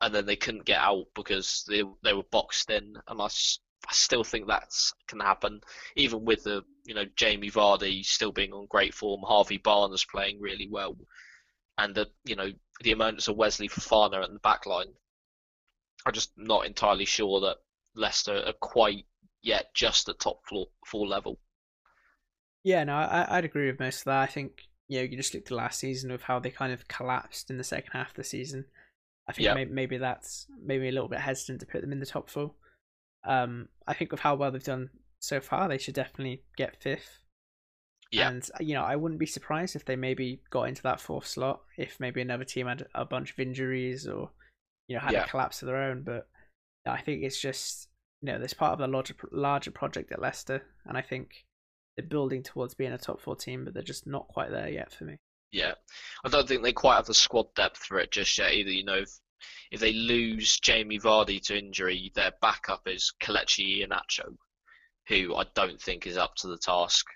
And then they couldn't get out because they they were boxed in, and I, I still think that can happen, even with the you know Jamie Vardy still being on great form, Harvey Barnes playing really well, and the you know the emergence of Wesley Fofana at the back line. I'm just not entirely sure that Leicester are quite yet just at top floor, four level. Yeah, no, I, I'd agree with most of that. I think you know you just looked at last season with how they kind of collapsed in the second half of the season. I think yep. maybe, maybe that's maybe a little bit hesitant to put them in the top four. Um, I think with how well they've done so far, they should definitely get fifth. Yeah. And, you know, I wouldn't be surprised if they maybe got into that fourth slot, if maybe another team had a bunch of injuries or, you know, had yep. a collapse of their own. But I think it's just, you know, there's part of the larger, larger project at Leicester. And I think they're building towards being a top four team, but they're just not quite there yet for me. Yeah, I don't think they quite have the squad depth for it just yet either. You know, if, if they lose Jamie Vardy to injury, their backup is Kelechi Iheanacho, who I don't think is up to the task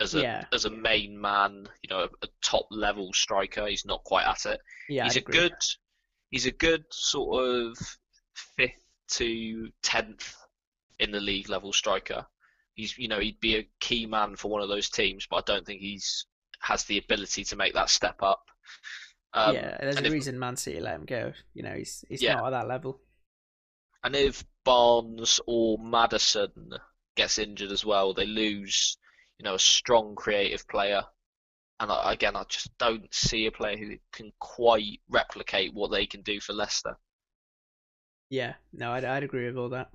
as a yeah. as a main man. You know, a, a top level striker, he's not quite at it. Yeah, he's I'd a agree. good, he's a good sort of fifth to tenth in the league level striker. He's you know he'd be a key man for one of those teams, but I don't think he's has the ability to make that step up. Um, yeah, there's a if, reason Man City let him go. You know, he's he's yeah. not at that level. And if Barnes or Maddison gets injured as well, they lose, you know, a strong creative player. And I, again, I just don't see a player who can quite replicate what they can do for Leicester. Yeah, no, I'd, I'd agree with all that.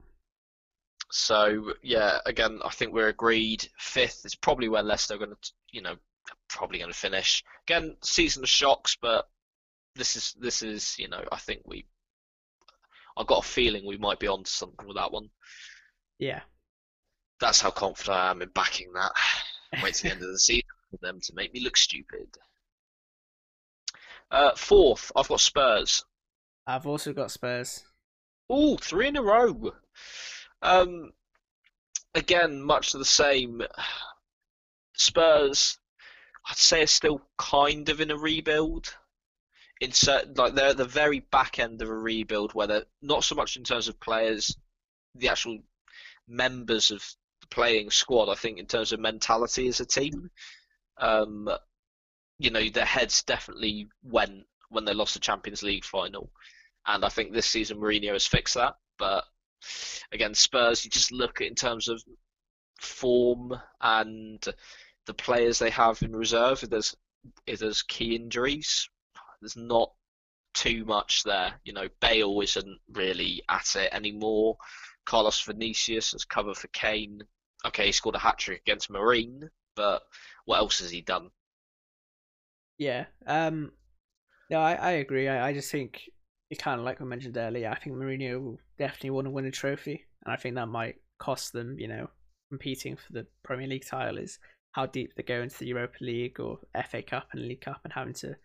So, yeah, again, I think we're agreed. Fifth is probably where Leicester are going to, you know, probably going to finish. Again, season of shocks, but this is this is you know I think we I've got a feeling we might be onto something with that one. Yeah, that's how confident I am in backing that. Wait till the end of the season for them to make me look stupid. Uh, fourth, I've got Spurs. I've also got Spurs. Ooh, three in a row. Um, again, much of the same. Spurs, I'd say, are still kind of in a rebuild. In certain, like they're at the very back end of a rebuild, where they're not so much in terms of players, the actual members of the playing squad. I think in terms of mentality as a team, um, you know, their heads definitely went when they lost the Champions League final, and I think this season Mourinho has fixed that. But again, Spurs, you just look at in terms of form and the players they have in reserve. If there's if there's key injuries, there's not too much there. You know, Bale isn't really at it anymore. Carlos Vinicius has covered for Kane. Okay, he scored a hat trick against Marine, but what else has he done? Yeah, um, no, I, I agree. I, I just think it kind of like I mentioned earlier. I think Mourinho will definitely want to win a trophy, and I think that might cost them. You know, competing for the Premier League title is how deep they go into the Europa League or F A Cup and League Cup, and having to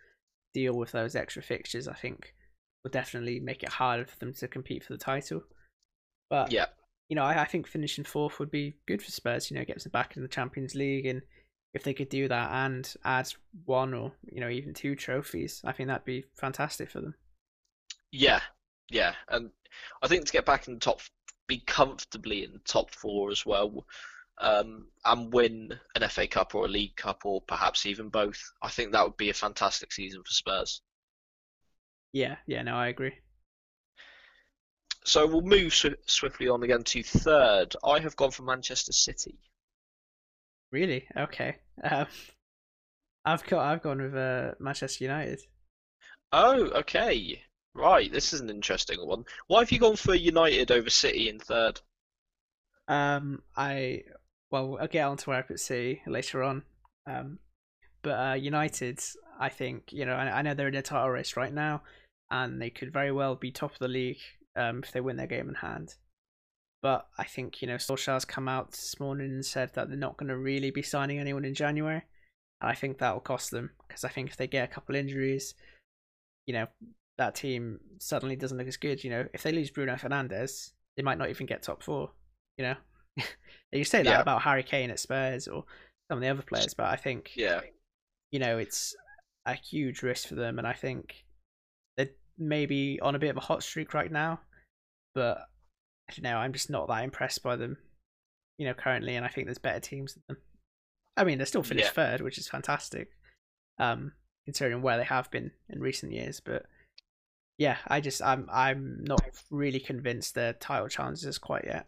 deal with those extra fixtures, I think, will definitely make it harder for them to compete for the title. But yeah, you know, I, I think finishing fourth would be good for Spurs. You know, gets them back in the Champions League, and if they could do that and add one or, you know, even two trophies, I think that'd be fantastic for them. Yeah, yeah. And I think to get back in the top, be comfortably in the top four as well, um, and win an F A Cup or a League Cup or perhaps even both, I think that would be a fantastic season for Spurs. Yeah, yeah, no, I agree. So we'll move sw- swiftly on again to third. I have gone for Manchester City. Really? Okay. Um, I've got, I've gone with uh, Manchester United. Oh, okay. Right, this is an interesting one. Why have you gone for United over City in third? Um, I well, I'll get on to where I put City later on. Um, but uh, United, I think, you know, I, I know they're in a title race right now, and they could very well be top of the league um, if they win their game in hand. But I think, you know, Solskjaer's come out this morning and said that they're not going to really be signing anyone in January. And I think that will cost them, because I think if they get a couple injuries, you know, that team suddenly doesn't look as good. You know, if they lose Bruno Fernandes, they might not even get top four. You know, you say that yeah. about Harry Kane at Spurs or some of the other players, but I think, yeah. you know, it's a huge risk for them. And I think they're maybe on a bit of a hot streak right now, but I don't know, I'm just not that impressed by them, you know, currently. And I think there's better teams than them. I mean, they're still finished yeah. third, which is fantastic, um, considering where they have been in recent years, but yeah, I just I'm I'm not really convinced their title chances quite yet.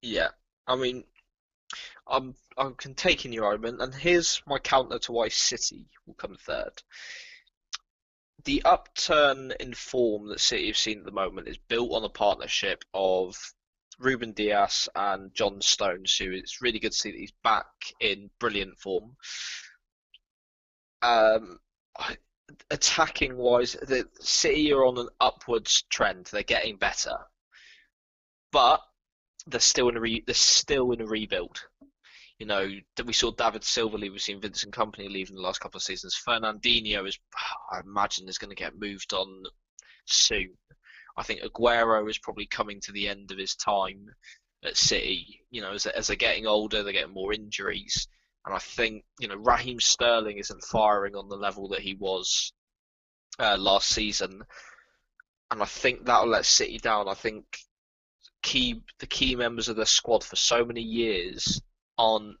Yeah, I mean, I'm I can take in your argument, and here's my counter to why City will come third. The upturn in form that City have seen at the moment is built on a partnership of Ruben Dias and John Stones, who it's really good to see that he's back in brilliant form. Um, I. Attacking wise, the City are on an upwards trend. They're getting better, but they're still in a re- they're still in a rebuild. You know, we saw David Silva leave. We've seen Vincent Kompany leave in the last couple of seasons. Fernandinho is, I imagine, is going to get moved on soon. I think Aguero is probably coming to the end of his time at City. You know, as as they're getting older, they're getting more injuries. And I think, you know, Raheem Sterling isn't firing on the level that he was uh, last season. And I think that'll let City down. I think key the key members of the squad for so many years aren't,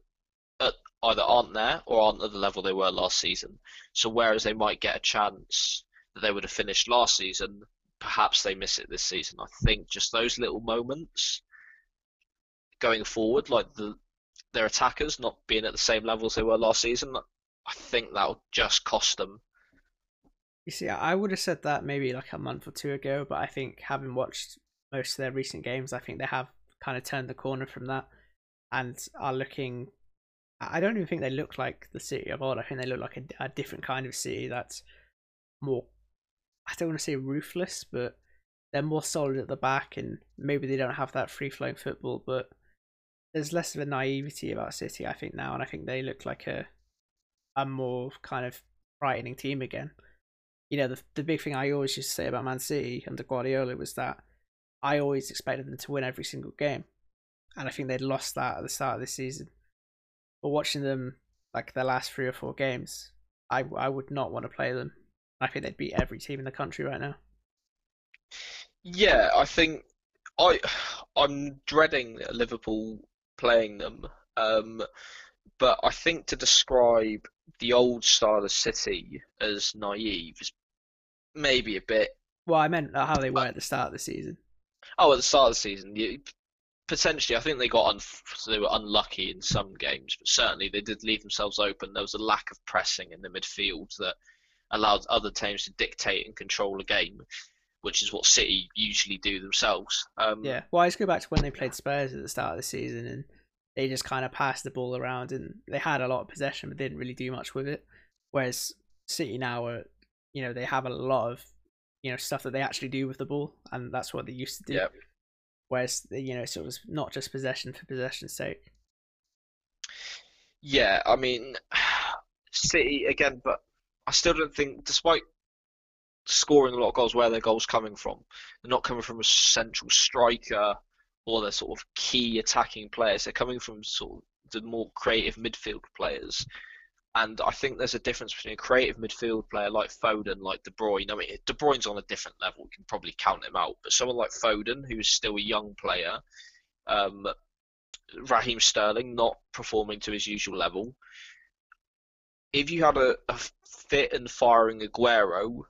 uh, either aren't there or aren't at the level they were last season. So whereas they might get a chance that they would have finished last season, perhaps they miss it this season. I think just those little moments going forward, like the their attackers not being at the same level as they were last season, I think that'll just cost them. You see, I would have said that maybe like a month or two ago, but I think having watched most of their recent games, I think they have kind of turned the corner from that and are looking... I don't even think they look like the City of old. I think they look like a, a different kind of City that's more... I don't want to say ruthless, but they're more solid at the back, and maybe they don't have that free-flowing football, but there's less of a naivety about City, I think, now, and I think they look like a a more kind of frightening team again. You know, the the big thing I always used to say about Man City under Guardiola was that I always expected them to win every single game, and I think they'd lost that at the start of this season. But watching them, like, their last three or four games, I, I would not want to play them. I think they'd beat every team in the country right now. Yeah, I think I I'm dreading Liverpool playing them, um, but I think to describe the old style of City as naive is maybe a bit... Well, I meant how they were uh, at the start of the season. Oh, at the start of the season, you, potentially. I think they got un- they were unlucky in some games, but certainly they did leave themselves open. There was a lack of pressing in the midfield that allowed other teams to dictate and control a game, which is what City usually do themselves. Um, yeah, well, I just go back to when they played Spurs at the start of the season, and they just kind of passed the ball around, and they had a lot of possession, but they didn't really do much with it. Whereas City now, are, you know, they have a lot of, you know, stuff that they actually do with the ball, and that's what they used to do. Yeah. Whereas, you know, so it was not just possession for possession's sake. Yeah, I mean, City again, but I still don't think, despite scoring a lot of goals, where their goals coming from, they're not coming from a central striker or their sort of key attacking players. They're coming from sort of the more creative midfield players. And I think there's a difference between a creative midfield player like Foden, like De Bruyne. I mean, De Bruyne's on a different level. We can probably count him out. But someone like Foden, who's still a young player, um, Raheem Sterling not performing to his usual level. If you had a, a fit and firing Aguero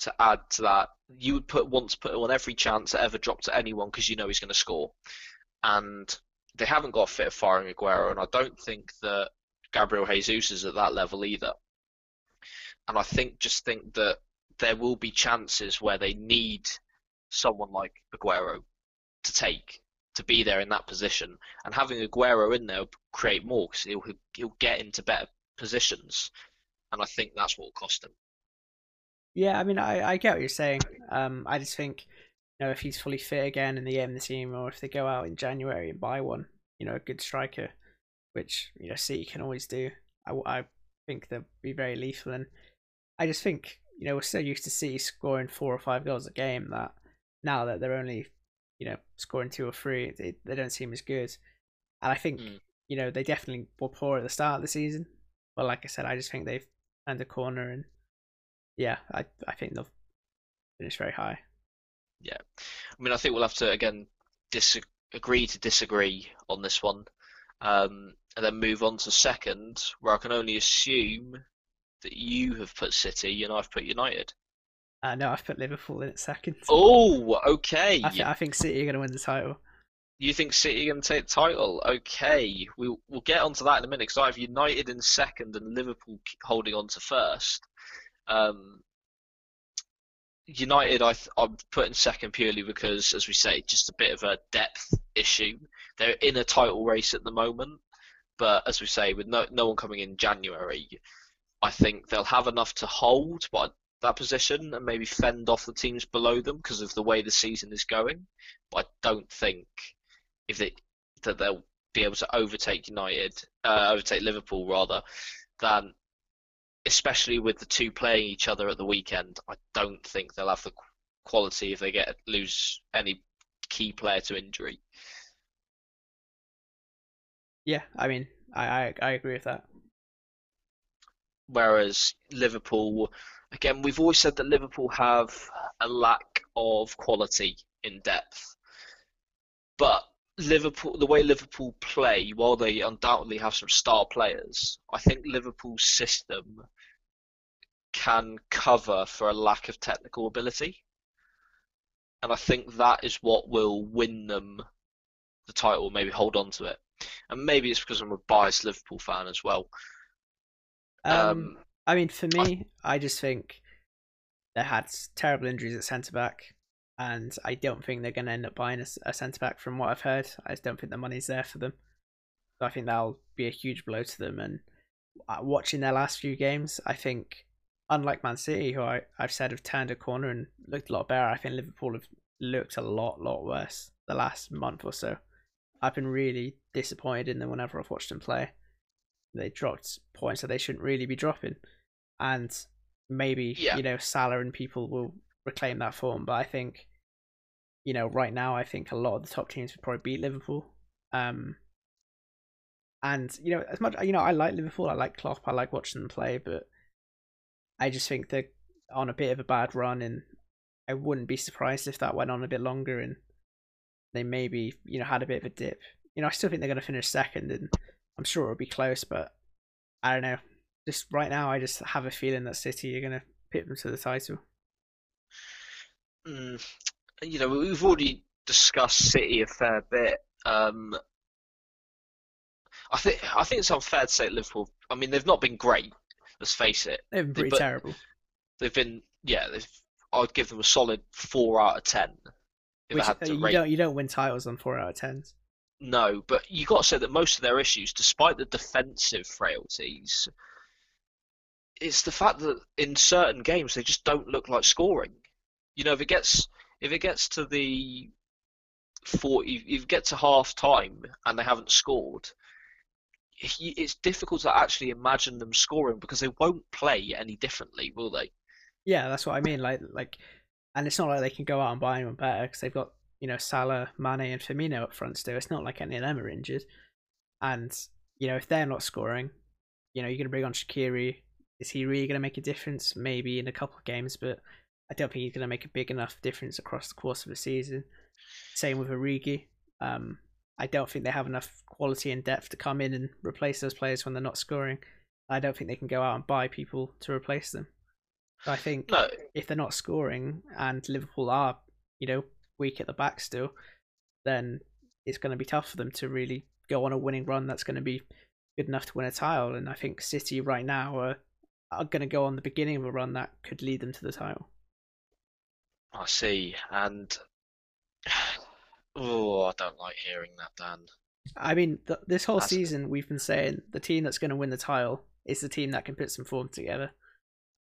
to add to that, you would put want to put him on every chance that ever dropped to anyone because you know he's going to score. And they haven't got a fit of firing Aguero, and I don't think that Gabriel Jesus is at that level either. And I think just think that there will be chances where they need someone like Aguero to take, to be there in that position. And having Aguero in there will create more because he'll, he'll get into better positions. And I think that's what will cost him. Yeah, I mean, I, I get what you're saying. Um, I just think, you know, if he's fully fit again and they aim the team, or if they go out in January and buy one, you know, a good striker, which, you know, City can always do, I, I think they'll be very lethal. And I just think, you know, we're so used to City scoring four or five goals a game that now that they're only, you know, scoring two or three, they, they don't seem as good. And I think, mm. you know, they definitely were poor at the start of the season. But like I said, I just think they've turned a corner, and yeah, I I think they'll finish very high. Yeah. I mean, I think we'll have to, again, dis- agree to disagree on this one. Um, and then move on to second, where I can only assume that you have put City and I've put United. Uh, no, I've put Liverpool in at second. Oh, okay. I, th- I think City are going to win the title. You think City are going to take the title? Okay. We, we'll get onto that in a minute, because I have United in second and Liverpool holding on to first. Um, United, I th- I'm putting second purely because, as we say, just a bit of a depth issue. They're in a title race at the moment, but as we say, with no no one coming in January, I think they'll have enough to hold but that position and maybe fend off the teams below them because of the way the season is going. But I don't think if they that they'll be able to overtake United, uh, overtake Liverpool rather than. Especially with the two playing each other at the weekend, I don't think they'll have the quality if they get lose any key player to injury. Yeah, I mean, I, I, I agree with that. Whereas Liverpool, again, we've always said that Liverpool have a lack of quality in depth. But Liverpool, the way Liverpool play, while they undoubtedly have some star players, I think Liverpool's system can cover for a lack of technical ability. And I think that is what will win them the title, maybe hold on to it. And maybe it's because I'm a biased Liverpool fan as well. Um, um, I mean, for me, I, I just think they had terrible injuries at centre-back. And I don't think they're going to end up buying a, a centre-back from what I've heard. I just don't think the money's there for them. So I think that'll be a huge blow to them. And watching their last few games, I think, unlike Man City, who I, I've said have turned a corner and looked a lot better, I think Liverpool have looked a lot, lot worse the last month or so. I've been really disappointed in them whenever I've watched them play. They dropped points that they shouldn't really be dropping. And maybe, yeah. you know, Salah and people will reclaim that form. But I think, you know, right now, I think a lot of the top teams would probably beat Liverpool. Um, and, you know, as much, you know, I like Liverpool, I like Klopp, I like watching them play, but I just think they're on a bit of a bad run, and I wouldn't be surprised if that went on a bit longer and they maybe, you know, had a bit of a dip. You know, I still think they're going to finish second, and I'm sure it'll be close, but I don't know. Just right now, I just have a feeling that City are going to pit them to the title. Mm. You know, we've already discussed City a fair bit. Um, I think I think it's unfair to say Liverpool. I mean, they've not been great. Let's face it. They've been pretty they, terrible. They've been, yeah. They've, I'd give them a solid four out of ten. If Which, I had to you rate. don't you don't win titles on four out of tens. No, but you got to say that most of their issues, despite the defensive frailties, it's the fact that in certain games they just don't look like scoring. You know, if it gets if it gets to the forty, if you get to half time and they haven't scored, it's difficult to actually imagine them scoring because they won't play any differently, will they? Yeah, that's what I mean. Like, like, and it's not like they can go out and buy anyone better because they've got, you know, Salah, Mane, and Firmino up front still. It's not like any of them are injured. And, you know, if they're not scoring, you know, you're going to bring on Shaqiri. Is he really going to make a difference? Maybe in a couple of games, but I don't think he's going to make a big enough difference across the course of the season. Same with Origi. Um, I don't think they have enough quality and depth to come in and replace those players when they're not scoring. I don't think they can go out and buy people to replace them. So I think no. if they're not scoring and Liverpool are, you know, weak at the back still, then it's going to be tough for them to really go on a winning run that's going to be good enough to win a title. And I think City right now are, are going to go on the beginning of a run that could lead them to the title. I see. And, oh, I don't like hearing that, Dan. I mean, th- this whole that's... season we've been saying the team that's going to win the title is the team that can put some form together.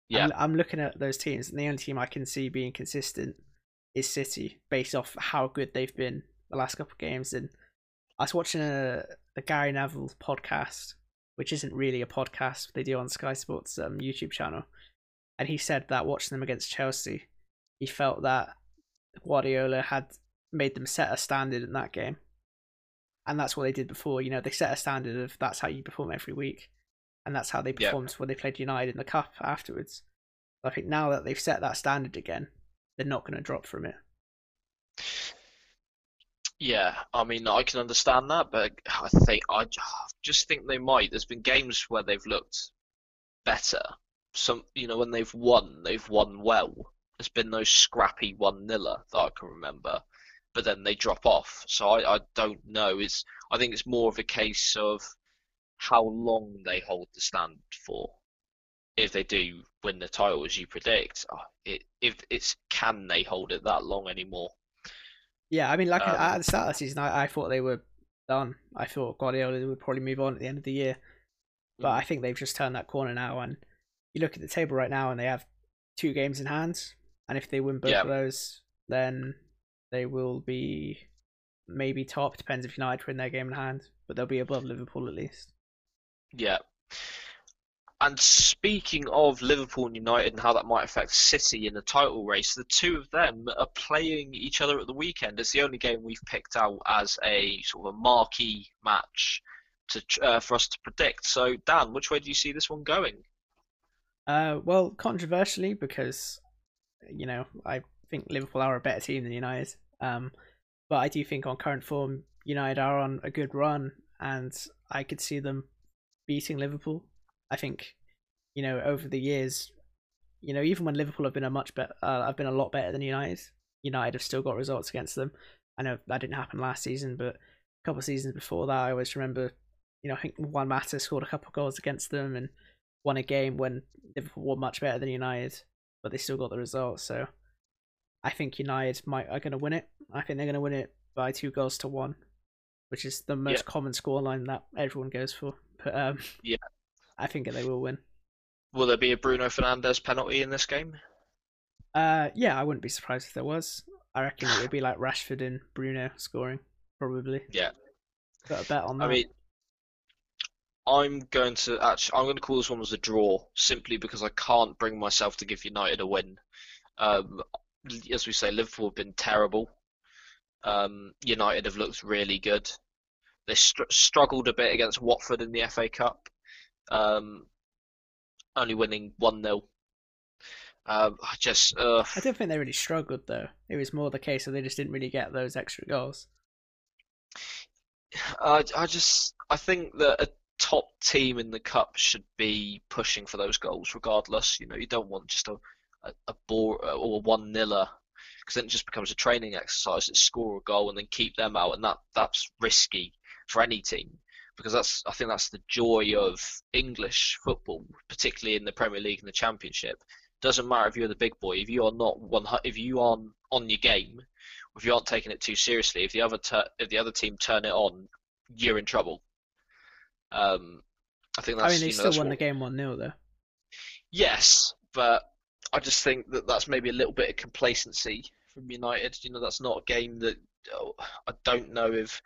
Yeah. I'm, I'm looking at those teams, and the only team I can see being consistent is City, based off how good they've been the last couple of games. And I was watching a, a Gary Neville podcast, which isn't really a podcast, they do on Sky Sports um, YouTube channel, and he said that watching them against Chelsea, he felt that Guardiola had made them set a standard in that game. And that's what they did before. You know, they set a standard of that's how you perform every week. And that's how they performed yep. when they played United in the Cup afterwards. I think now that they've set that standard again, they're not going to drop from it. Yeah, I mean, I can understand that, but I think I just think they might. There's been games where they've looked better. Some, you know, when they've won, they've won well. There's been those scrappy one-niller that I can remember, but then they drop off. So I, I don't know. It's I think it's more of a case of how long they hold the standard for. If they do win the title, as you predict, it if it's can they hold it that long anymore? Yeah, I mean, like um, at the start of the season, I, I thought they were done. I thought Guardiola would probably move on at the end of the year, but yeah. I think they've just turned that corner now. And you look at the table right now, and they have two games in hand. And if they win both yeah. of those, then they will be maybe top. Depends if United win their game in hand, but they'll be above Liverpool at least. Yeah. And speaking of Liverpool and United and how that might affect City in the title race, the two of them are playing each other at the weekend. It's the only game we've picked out as a sort of a marquee match to uh, for us to predict. So, Dan, which way do you see this one going? Uh, well, controversially, because, you know, I think Liverpool are a better team than United. Um, but I do think on current form, United are on a good run, and I could see them beating Liverpool. I think, you know, over the years, you know, even when Liverpool have been a much better, uh, I've been a lot better than United. United have still got results against them. I know that didn't happen last season, but a couple of seasons before that, I always remember, you know, I think Juan Mata scored a couple of goals against them and won a game when Liverpool were much better than United, but they still got the results. So I think United might are going to win it. I think they're going to win it by two goals to one, which is the most yeah. common scoreline that everyone goes for. But, um, yeah. I think they will win. Will there be a Bruno Fernandes penalty in this game? Uh, yeah, I wouldn't be surprised if there was. I reckon it would be like Rashford and Bruno scoring, probably. Yeah. Got a bet on that. I mean, I'm going to actually, I'm going to call this one as a draw, simply because I can't bring myself to give United a win. Um, as we say, Liverpool have been terrible. Um, United have looked really good. They str- struggled a bit against Watford in the F A Cup. Um, only winning one nil. Um, I just. Uh, I don't think they really struggled though. It was more the case that they just didn't really get those extra goals. I I just I think that a top team in the cup should be pushing for those goals regardless. You know, you don't want just a a, a ball or a one niller, because then it just becomes a training exercise. It's score a goal and then keep them out, and that, that's risky for any team. Because that's, I think that's the joy of English football, particularly in the Premier League and the Championship. Doesn't matter if you're the big boy, if you are not one, if you aren't on your game, if you aren't taking it too seriously, if the other ter- if the other team turn it on, you're in trouble. Um, I think that's. I mean, they you know, still won what... the game one nil though. Yes, but I just think that that's maybe a little bit of complacency from United. You know, that's not a game that oh, I don't know if.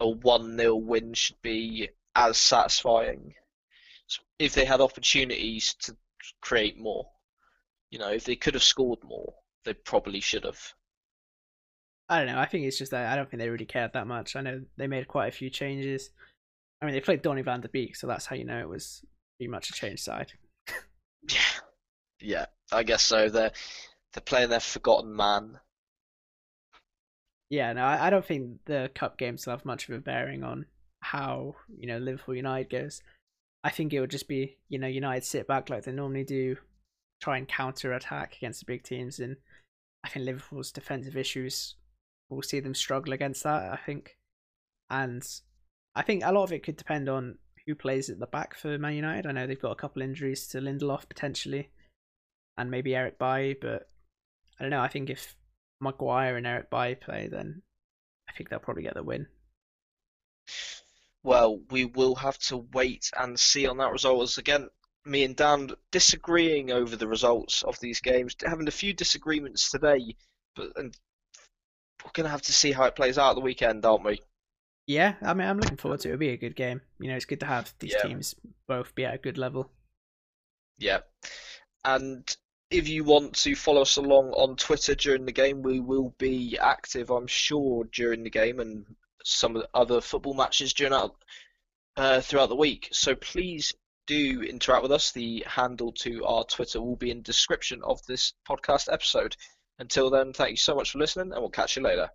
A one nil win should be as satisfying. If they had opportunities to create more, you know, if they could have scored more, they probably should have. I don't know. I think it's just that I don't think they really cared that much. I know they made quite a few changes. I mean, they played Donny van de Beek, so that's how you know it was pretty much a change side. Yeah, yeah, I guess so. They're, they're playing their forgotten man. Yeah, no, I, I don't think the cup games will have much of a bearing on how, you know, Liverpool United goes. I think it would just be, you know, United sit back like they normally do, try and counter-attack against the big teams, and I think Liverpool's defensive issues, we'll see them struggle against that, I think. And I think a lot of it could depend on who plays at the back for Man United. I know they've got a couple injuries to Lindelof, potentially, and maybe Eric Bailly, but I don't know. I think if Maguire and Eric Bailly play, then I think they'll probably get the win. Well, we will have to wait and see on that result. As again, me and Dan disagreeing over the results of these games, having a few disagreements today, but and we're going to have to see how it plays out at the weekend, aren't we? Yeah, I mean, I'm looking forward to it. It'll be a good game. You know, it's good to have these yeah. teams both be at a good level. Yeah. And if you want to follow us along on Twitter during the game, we will be active, I'm sure, during the game and some of the other football matches during our, uh, throughout the week. So please do interact with us. The handle to our Twitter will be in the description of this podcast episode. Until then, thank you so much for listening, and we'll catch you later.